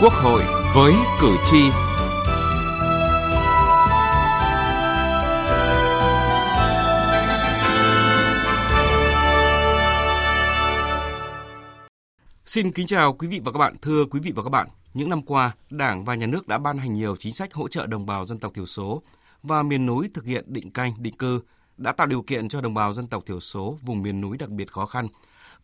Quốc hội với cử tri. Xin kính chào quý vị và các bạn. Thưa quý vị và các bạn, những năm qua, Đảng và Nhà nước đã ban hành nhiều chính sách hỗ trợ đồng bào dân tộc thiểu số và miền núi thực hiện định canh, định cư, đã tạo điều kiện cho đồng bào dân tộc thiểu số vùng miền núi đặc biệt khó khăn,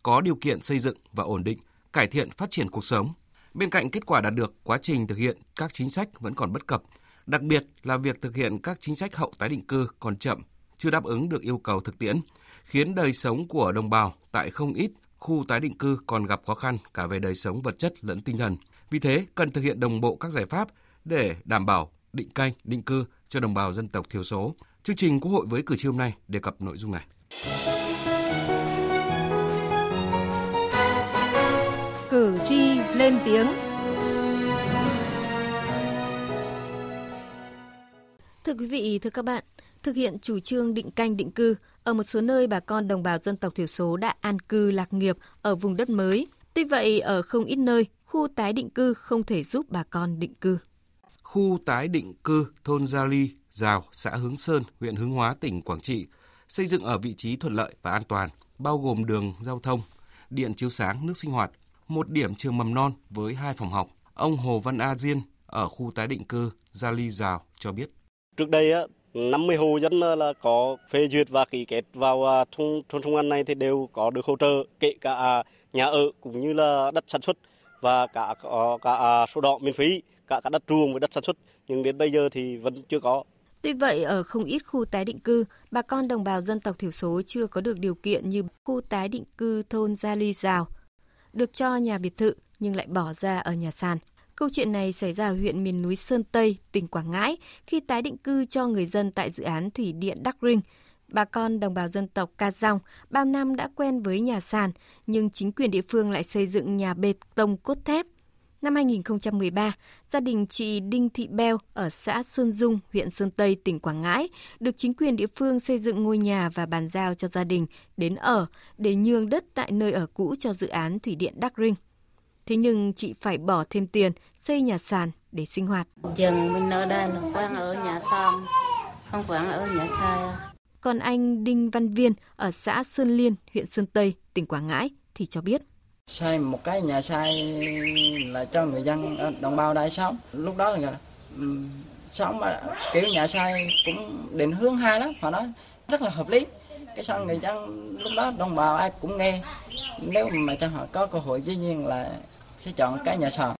có điều kiện xây dựng và ổn định, cải thiện phát triển cuộc sống. Bên cạnh kết quả đạt được, quá trình thực hiện các chính sách vẫn còn bất cập, đặc biệt là việc thực hiện các chính sách hậu tái định cư còn chậm, chưa đáp ứng được yêu cầu thực tiễn, khiến đời sống của đồng bào tại không ít khu tái định cư còn gặp khó khăn cả về đời sống vật chất lẫn tinh thần. Vì thế, cần thực hiện đồng bộ các giải pháp để đảm bảo định canh, định cư cho đồng bào dân tộc thiểu số. Chương trình Quốc hội với cử tri hôm nay đề cập nội dung này. Cử tri lên tiếng. Thưa quý vị, thưa các bạn, thực hiện chủ trương định canh định cư, ở một số nơi bà con đồng bào dân tộc thiểu số đã an cư lạc nghiệp ở vùng đất mới. Tuy vậy, ở không ít nơi, khu tái định cư không thể giúp bà con định cư. Khu tái định cư thôn Gia Lai, Giào, xã Hướng Sơn, huyện Hướng Hóa, tỉnh Quảng Trị, xây dựng ở vị trí thuận lợi và an toàn, bao gồm đường giao thông, điện chiếu sáng, nước sinh hoạt, một điểm trường mầm non với 2 phòng học. Ông Hồ Văn A Diên ở khu tái định cư Gia Lai, Giào cho biết. Trước đây 50 hộ dân là có phê duyệt và ký kết vào thôn Sông Ngân này thì đều có được hỗ trợ, kể cả nhà ở cũng như là đất sản xuất và cả sổ đỏ miễn phí, cả đất ruộng với đất sản xuất, nhưng đến bây giờ thì vẫn chưa có. Tuy vậy, ở không ít khu tái định cư, bà con đồng bào dân tộc thiểu số chưa có được điều kiện như khu tái định cư thôn Gia Lai, Giào, được cho nhà biệt thự nhưng lại bỏ ra ở nhà sàn. Câu chuyện này xảy ra ở huyện miền núi Sơn Tây, tỉnh Quảng Ngãi, khi tái định cư cho người dân tại dự án thủy điện Đắk Rinh. Bà con đồng bào dân tộc Ca Dong bao năm đã quen với nhà sàn, nhưng chính quyền địa phương lại xây dựng nhà bê tông cốt thép. Năm 2013, gia đình chị Đinh Thị Beo ở xã Sơn Dung, huyện Sơn Tây, tỉnh Quảng Ngãi, được chính quyền địa phương xây dựng ngôi nhà và bàn giao cho gia đình đến ở để nhường đất tại nơi ở cũ cho dự án thủy điện Đắk Rinh. Thế nhưng chị phải bỏ thêm tiền xây nhà sàn để sinh hoạt. Chừng mình ở đây quán ở nhà sàn, không quán ở nhà sàn. Còn anh Đinh Văn Viên ở xã Sơn Liên, huyện Sơn Tây, tỉnh Quảng Ngãi thì cho biết. Xây một cái nhà sai là cho người dân đồng bào đây sống. Lúc đó là sống mà kiểu nhà sai cũng định hướng hay lắm, họ nói rất là hợp lý. Cái xong người dân lúc đó đồng bào ai cũng nghe. Nếu mà cho họ có cơ hội dĩ nhiên là sẽ chọn cái nhà sàn.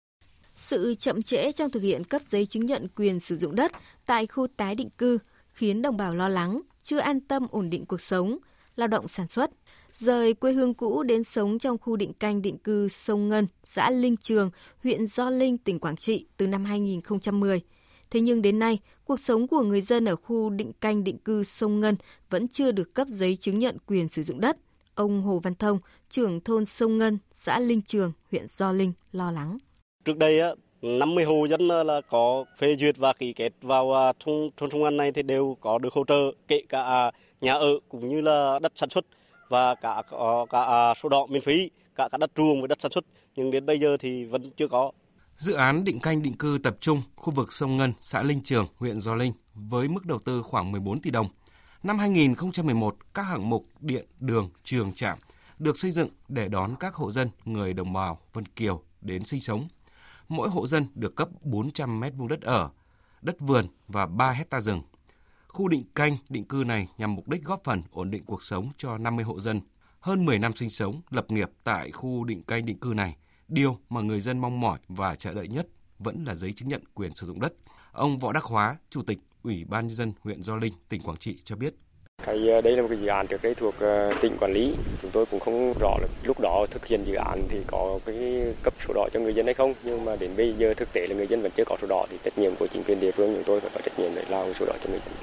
Sự chậm trễ trong thực hiện cấp giấy chứng nhận quyền sử dụng đất tại khu tái định cư khiến đồng bào lo lắng, chưa an tâm ổn định cuộc sống, lao động sản xuất. Rời quê hương cũ đến sống trong khu định canh định cư Sông Ngân, xã Linh Trường, huyện Gio Linh, tỉnh Quảng Trị từ năm 2010. Thế nhưng đến nay, cuộc sống của người dân ở khu định canh định cư Sông Ngân vẫn chưa được cấp giấy chứng nhận quyền sử dụng đất. Ông Hồ Văn Thông, trưởng thôn Sông Ngân, xã Linh Trường, huyện Gio Linh lo lắng. Trước đây 50 hộ dân là có phê duyệt và ký kết vào thôn Sông Ngân này thì đều có được hỗ trợ, kể cả nhà ở cũng như là đất sản xuất và cả sổ đỏ miễn phí, cả đất ruộng với đất sản xuất, nhưng đến bây giờ thì vẫn chưa có. Dự án định canh định cư tập trung khu vực Sông Ngân, xã Linh Trường, huyện Gio Linh với mức đầu tư khoảng 14 tỷ đồng. Năm 2011, các hạng mục điện, đường, trường, trạm được xây dựng để đón các hộ dân người đồng bào Vân Kiều đến sinh sống. Mỗi hộ dân được cấp 400 m2 đất ở, đất vườn và 3 hecta rừng. Khu định canh, định cư này nhằm mục đích góp phần ổn định cuộc sống cho 50 hộ dân. Hơn 10 năm sinh sống, lập nghiệp tại khu định canh, định cư này, điều mà người dân mong mỏi và chờ đợi nhất vẫn là giấy chứng nhận quyền sử dụng đất. Ông Võ Đắc Hóa, Chủ tịch Ủy ban Nhân dân huyện Gio Linh, tỉnh Quảng Trị cho biết. Đây là một cái dự án trước đây thuộc tỉnh quản lý. Chúng tôi cũng không rõ là lúc đó thực hiện dự án thì có cái cấp sổ đỏ cho người dân hay không. Nhưng mà đến bây giờ thực tế là người dân vẫn chưa có sổ đỏ thì trách nhiệm của chính quyền địa phương chúng tôi phải có trách nhiệm để làm sổ đỏ cho người dân.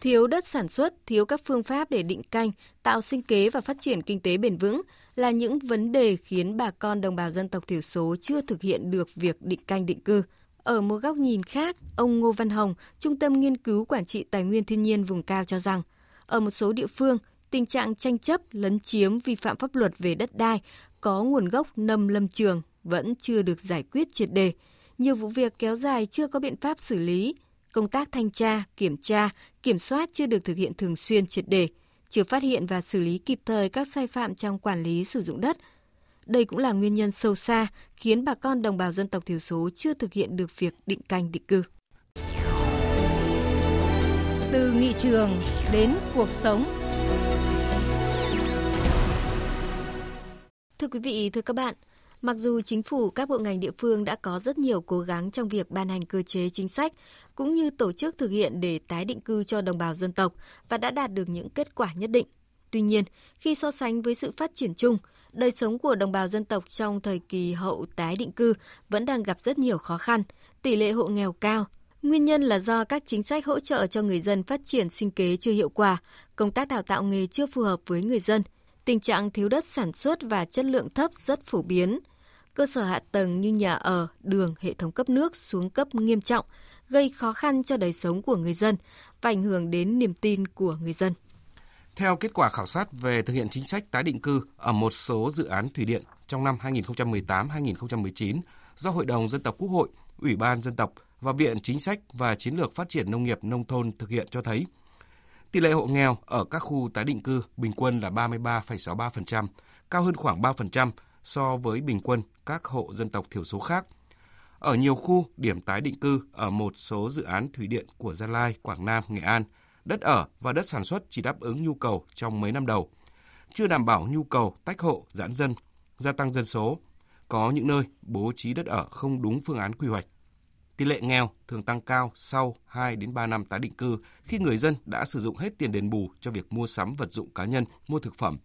Thiếu đất sản xuất, thiếu các phương pháp để định canh, tạo sinh kế và phát triển kinh tế bền vững là những vấn đề khiến bà con đồng bào dân tộc thiểu số chưa thực hiện được việc định canh định cư. Ở một góc nhìn khác, ông Ngô Văn Hồng, Trung tâm Nghiên cứu Quản trị Tài nguyên Thiên nhiên vùng cao cho rằng, ở một số địa phương, tình trạng tranh chấp, lấn chiếm, vi phạm pháp luật về đất đai có nguồn gốc nằm lâm trường vẫn chưa được giải quyết triệt đề. nhiều vụ việc kéo dài chưa có biện pháp xử lý, công tác thanh tra, kiểm tra, kiểm soát chưa được thực hiện thường xuyên triệt để, chưa phát hiện và xử lý kịp thời các sai phạm trong quản lý sử dụng đất. Đây cũng là nguyên nhân sâu xa khiến bà con đồng bào dân tộc thiểu số chưa thực hiện được việc định canh định cư. Từ nghị trường đến cuộc sống. Thưa quý vị, thưa các bạn, mặc dù chính phủ, các bộ ngành địa phương đã có rất nhiều cố gắng trong việc ban hành cơ chế chính sách, cũng như tổ chức thực hiện để tái định cư cho đồng bào dân tộc và đã đạt được những kết quả nhất định. Tuy nhiên, khi so sánh với sự phát triển chung, đời sống của đồng bào dân tộc trong thời kỳ hậu tái định cư vẫn đang gặp rất nhiều khó khăn, tỷ lệ hộ nghèo cao. Nguyên nhân là do các chính sách hỗ trợ cho người dân phát triển sinh kế chưa hiệu quả, công tác đào tạo nghề chưa phù hợp với người dân, tình trạng thiếu đất sản xuất và chất lượng thấp rất phổ biến. Cơ sở hạ tầng như nhà ở, đường, hệ thống cấp nước xuống cấp nghiêm trọng, gây khó khăn cho đời sống của người dân và ảnh hưởng đến niềm tin của người dân. Theo kết quả khảo sát về thực hiện chính sách tái định cư ở một số dự án thủy điện trong năm 2018-2019 do Hội đồng Dân tộc Quốc hội, Ủy ban Dân tộc và Viện Chính sách và Chiến lược Phát triển Nông nghiệp Nông thôn thực hiện cho thấy, tỷ lệ hộ nghèo ở các khu tái định cư bình quân là 33,63%, cao hơn khoảng 3% so với bình quân các hộ dân tộc thiểu số khác. Ở nhiều khu điểm tái định cư ở một số dự án thủy điện của Gia Lai, Quảng Nam, Nghệ An, đất ở và đất sản xuất chỉ đáp ứng nhu cầu trong mấy năm đầu, chưa đảm bảo nhu cầu tách hộ, giãn dân, gia tăng dân số. Có những nơi bố trí đất ở không đúng phương án quy hoạch. Tỷ lệ nghèo thường tăng cao sau 2 đến 3 năm tái định cư khi người dân đã sử dụng hết tiền đền bù cho việc mua sắm vật dụng cá nhân, mua thực phẩm.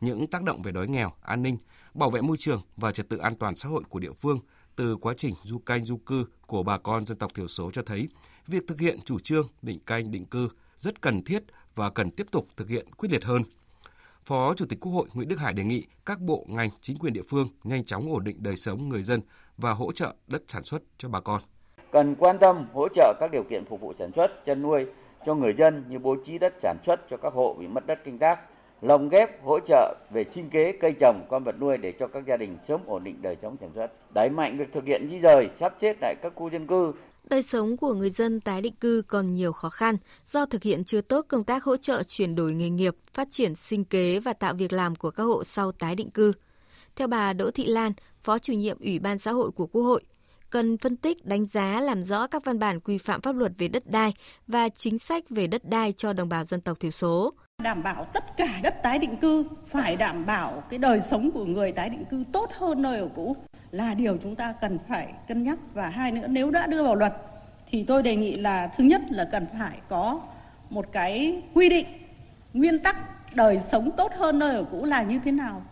Những tác động về đói nghèo, an ninh, bảo vệ môi trường và trật tự an toàn xã hội của địa phương từ quá trình du canh du cư của bà con dân tộc thiểu số cho thấy việc thực hiện chủ trương định canh định cư rất cần thiết và cần tiếp tục thực hiện quyết liệt hơn. Phó Chủ tịch Quốc hội Nguyễn Đức Hải đề nghị các bộ ngành, chính quyền địa phương nhanh chóng ổn định đời sống người dân và hỗ trợ đất sản xuất cho bà con. Cần quan tâm hỗ trợ các điều kiện phục vụ sản xuất, chăn nuôi cho người dân như bố trí đất sản xuất cho các hộ bị mất đất canh tác, lồng ghép hỗ trợ về sinh kế, cây trồng, con vật nuôi để cho các gia đình sớm ổn định đời sống sản xuất. Đẩy mạnh việc thực hiện di dời, sắp xếp lại các khu dân cư. Đời sống của người dân tái định cư còn nhiều khó khăn do thực hiện chưa tốt công tác hỗ trợ chuyển đổi nghề nghiệp, phát triển sinh kế và tạo việc làm của các hộ sau tái định cư. Theo bà Đỗ Thị Lan, Phó Chủ nhiệm Ủy ban Xã hội của Quốc hội, cần phân tích, đánh giá, làm rõ các văn bản quy phạm pháp luật về đất đai và chính sách về đất đai cho đồng bào dân tộc thiểu số. Đảm bảo tất cả đất tái định cư phải đảm bảo cái đời sống của người tái định cư tốt hơn nơi ở cũ là điều chúng ta cần phải cân nhắc. Và hai nữa, nếu đã đưa vào luật thì tôi đề nghị là thứ nhất là cần phải có một cái quy định, nguyên tắc đời sống tốt hơn nơi ở cũ là như thế nào.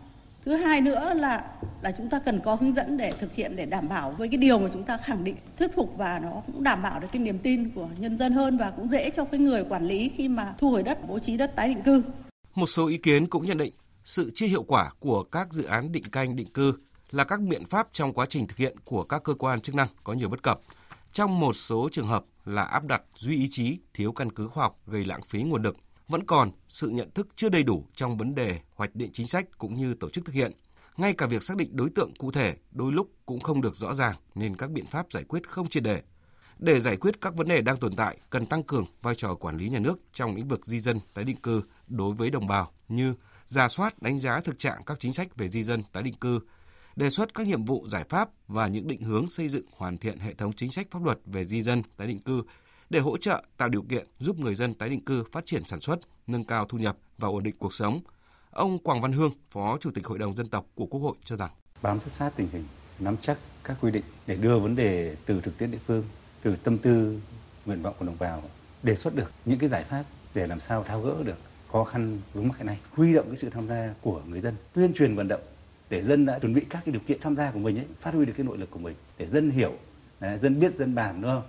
Thứ hai nữa là chúng ta cần có hướng dẫn để thực hiện, để đảm bảo với cái điều mà chúng ta khẳng định, thuyết phục và nó cũng đảm bảo được cái niềm tin của nhân dân hơn và cũng dễ cho cái người quản lý khi mà thu hồi đất, bố trí đất tái định cư. Một số ý kiến cũng nhận định sự chưa hiệu quả của các dự án định canh định cư là các biện pháp trong quá trình thực hiện của các cơ quan chức năng có nhiều bất cập. Trong một số trường hợp là áp đặt duy ý chí, thiếu căn cứ khoa học gây lãng phí nguồn lực. Vẫn còn sự nhận thức chưa đầy đủ trong vấn đề hoạch định chính sách cũng như tổ chức thực hiện. Ngay cả việc xác định đối tượng cụ thể đôi lúc cũng không được rõ ràng nên các biện pháp giải quyết không triệt để. Để giải quyết các vấn đề đang tồn tại, cần tăng cường vai trò quản lý nhà nước trong lĩnh vực di dân tái định cư đối với đồng bào như rà soát, đánh giá thực trạng các chính sách về di dân tái định cư, đề xuất các nhiệm vụ giải pháp và những định hướng xây dựng hoàn thiện hệ thống chính sách pháp luật về di dân tái định cư để hỗ trợ tạo điều kiện giúp người dân tái định cư phát triển sản xuất, nâng cao thu nhập và ổn định cuộc sống. Ông Quảng Văn Hương, Phó Chủ tịch Hội đồng Dân tộc của Quốc hội cho rằng bám sát tình hình, nắm chắc các quy định để đưa vấn đề từ thực tiễn địa phương, từ tâm tư, nguyện vọng của đồng bào, đề xuất được những cái giải pháp để làm sao tháo gỡ được khó khăn vướng mắc hiện nay, huy động cái sự tham gia của người dân, tuyên truyền vận động để dân đã chuẩn bị các cái điều kiện tham gia của mình ấy, phát huy được cái nội lực của mình để dân hiểu, dân biết, dân bàn, đúng không?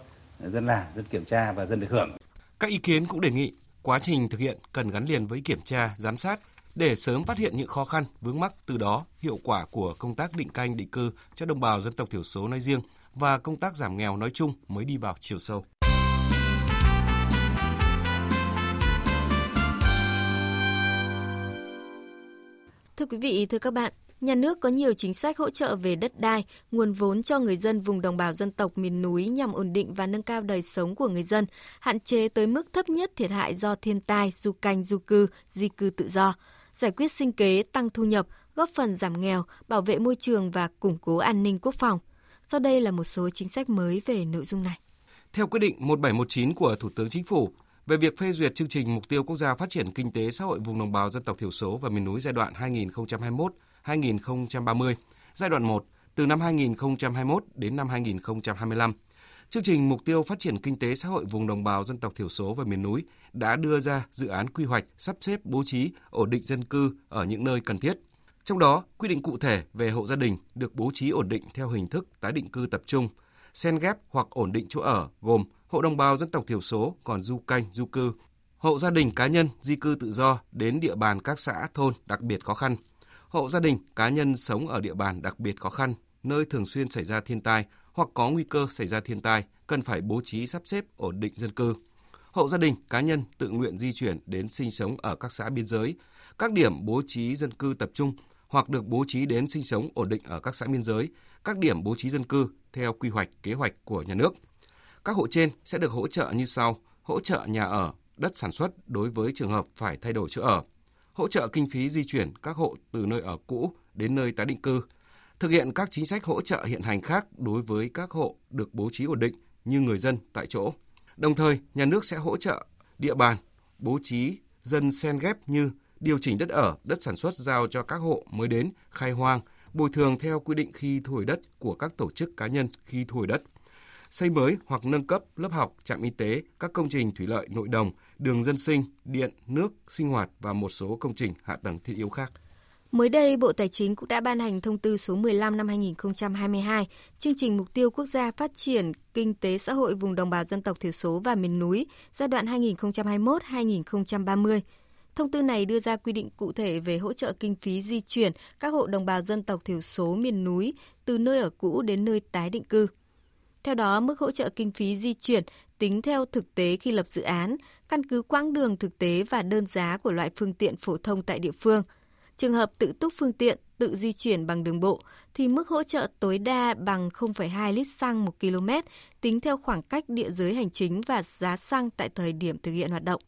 Dân làm, dân kiểm tra và dân được hưởng. Các ý kiến cũng đề nghị quá trình thực hiện cần gắn liền với kiểm tra, giám sát để sớm phát hiện những khó khăn, vướng mắc, từ đó hiệu quả của công tác định canh định cư cho đồng bào dân tộc thiểu số nói riêng và công tác giảm nghèo nói chung mới đi vào chiều sâu. Thưa quý vị, thưa các bạn, Nhà nước có nhiều chính sách hỗ trợ về đất đai, nguồn vốn cho người dân vùng đồng bào dân tộc miền núi nhằm ổn định và nâng cao đời sống của người dân, hạn chế tới mức thấp nhất thiệt hại do thiên tai, du canh, du cư, di cư tự do, giải quyết sinh kế, tăng thu nhập, góp phần giảm nghèo, bảo vệ môi trường và củng cố an ninh quốc phòng. Sau đây là một số chính sách mới về nội dung này. Theo quyết định 1719 của Thủ tướng Chính phủ về việc phê duyệt chương trình Mục tiêu Quốc gia Phát triển Kinh tế Xã hội vùng đồng bào dân tộc thiểu số và miền núi giai đoạn 2021-2030, giai đoạn 1 từ năm 2021 đến năm 2025. Chương trình Mục tiêu Phát triển Kinh tế Xã hội vùng đồng bào dân tộc thiểu số và miền núi đã đưa ra dự án quy hoạch, sắp xếp, bố trí, ổn định dân cư ở những nơi cần thiết. Trong đó, quy định cụ thể về hộ gia đình được bố trí ổn định theo hình thức tái định cư tập trung, xen ghép hoặc ổn định chỗ ở gồm hộ đồng bào dân tộc thiểu số còn du canh, du cư, hộ gia đình cá nhân di cư tự do đến địa bàn các xã thôn đặc biệt khó khăn, hộ gia đình cá nhân sống ở địa bàn đặc biệt khó khăn, nơi thường xuyên xảy ra thiên tai hoặc có nguy cơ xảy ra thiên tai cần phải bố trí sắp xếp ổn định dân cư, hộ gia đình cá nhân tự nguyện di chuyển đến sinh sống ở các xã biên giới, các điểm bố trí dân cư tập trung hoặc được bố trí đến sinh sống ổn định ở các xã biên giới, các điểm bố trí dân cư theo quy hoạch, kế hoạch của nhà nước. Các hộ trên sẽ được hỗ trợ như sau: hỗ trợ nhà ở, đất sản xuất đối với trường hợp phải thay đổi chỗ ở, hỗ trợ kinh phí di chuyển các hộ từ nơi ở cũ đến nơi tái định cư, thực hiện các chính sách hỗ trợ hiện hành khác đối với các hộ được bố trí ổn định như người dân tại chỗ. Đồng thời, nhà nước sẽ hỗ trợ địa bàn, bố trí dân xen ghép như điều chỉnh đất ở, đất sản xuất giao cho các hộ mới đến, khai hoang, bồi thường theo quy định khi thu hồi đất của các tổ chức cá nhân khi thu hồi đất, xây mới hoặc nâng cấp lớp học, trạm y tế, các công trình thủy lợi nội đồng, đường dân sinh, điện, nước, sinh hoạt và một số công trình hạ tầng thiết yếu khác. Mới đây, Bộ Tài chính cũng đã ban hành thông tư số 15 năm 2022, chương trình Mục tiêu Quốc gia Phát triển Kinh tế Xã hội vùng đồng bào dân tộc thiểu số và miền núi giai đoạn 2021-2030. Thông tư này đưa ra quy định cụ thể về hỗ trợ kinh phí di chuyển các hộ đồng bào dân tộc thiểu số miền núi từ nơi ở cũ đến nơi tái định cư. Theo đó, mức hỗ trợ kinh phí di chuyển tính theo thực tế khi lập dự án, căn cứ quãng đường thực tế và đơn giá của loại phương tiện phổ thông tại địa phương. Trường hợp tự túc phương tiện, tự di chuyển bằng đường bộ thì mức hỗ trợ tối đa bằng 0,2 lít xăng 1 km, tính theo khoảng cách địa giới hành chính và giá xăng tại thời điểm thực hiện hoạt động.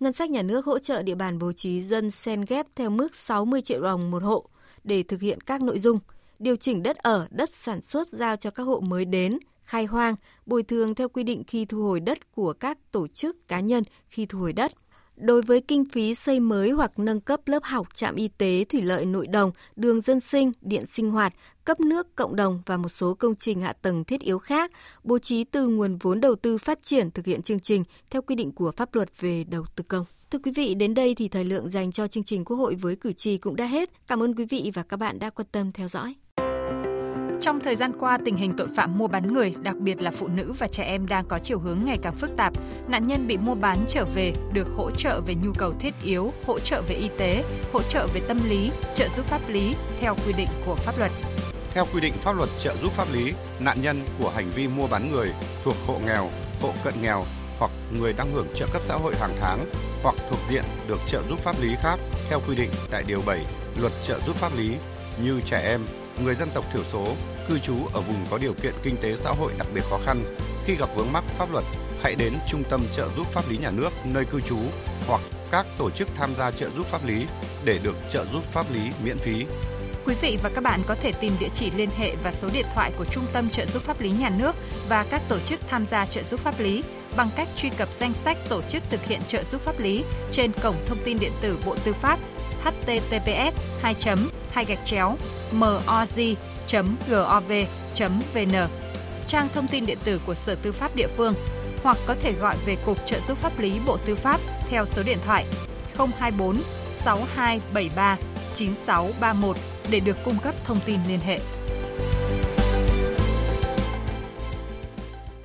Ngân sách nhà nước hỗ trợ địa bàn bố trí dân xen ghép theo mức 60 triệu đồng một hộ để thực hiện các nội dung: điều chỉnh đất ở, đất sản xuất giao cho các hộ mới đến, khai hoang, bồi thường theo quy định khi thu hồi đất của các tổ chức cá nhân khi thu hồi đất. Đối với kinh phí xây mới hoặc nâng cấp lớp học, trạm y tế, thủy lợi nội đồng, đường dân sinh, điện sinh hoạt, cấp nước cộng đồng và một số công trình hạ tầng thiết yếu khác, bố trí từ nguồn vốn đầu tư phát triển thực hiện chương trình theo quy định của pháp luật về đầu tư công. Thưa quý vị, đến đây thì thời lượng dành cho chương trình Quốc hội với cử tri cũng đã hết. Cảm ơn quý vị và các bạn đã quan tâm theo dõi. Trong thời gian qua, tình hình tội phạm mua bán người, đặc biệt là phụ nữ và trẻ em đang có chiều hướng ngày càng phức tạp. Nạn nhân bị mua bán trở về được hỗ trợ về nhu cầu thiết yếu, hỗ trợ về y tế, hỗ trợ về tâm lý, trợ giúp pháp lý theo quy định của pháp luật. Theo quy định pháp luật trợ giúp pháp lý, nạn nhân của hành vi mua bán người thuộc hộ nghèo, hộ cận nghèo hoặc người đang hưởng trợ cấp xã hội hàng tháng hoặc thuộc diện được trợ giúp pháp lý khác theo quy định tại điều 7 Luật trợ giúp pháp lý như trẻ em, người dân tộc thiểu số, cư trú ở vùng có điều kiện kinh tế xã hội đặc biệt khó khăn. Khi gặp vướng mắc pháp luật, hãy đến Trung tâm trợ giúp pháp lý nhà nước nơi cư trú hoặc các tổ chức tham gia trợ giúp pháp lý để được trợ giúp pháp lý miễn phí. Quý vị và các bạn có thể tìm địa chỉ liên hệ và số điện thoại của Trung tâm trợ giúp pháp lý nhà nước và các tổ chức tham gia trợ giúp pháp lý bằng cách truy cập danh sách tổ chức thực hiện trợ giúp pháp lý trên cổng thông tin điện tử Bộ Tư pháp https://moz.gov.vn, trang thông tin điện tử của Sở Tư pháp địa phương, hoặc có thể gọi về Cục Trợ giúp pháp lý Bộ Tư pháp theo số điện thoại 024 6273 9631 để được cung cấp thông tin liên hệ.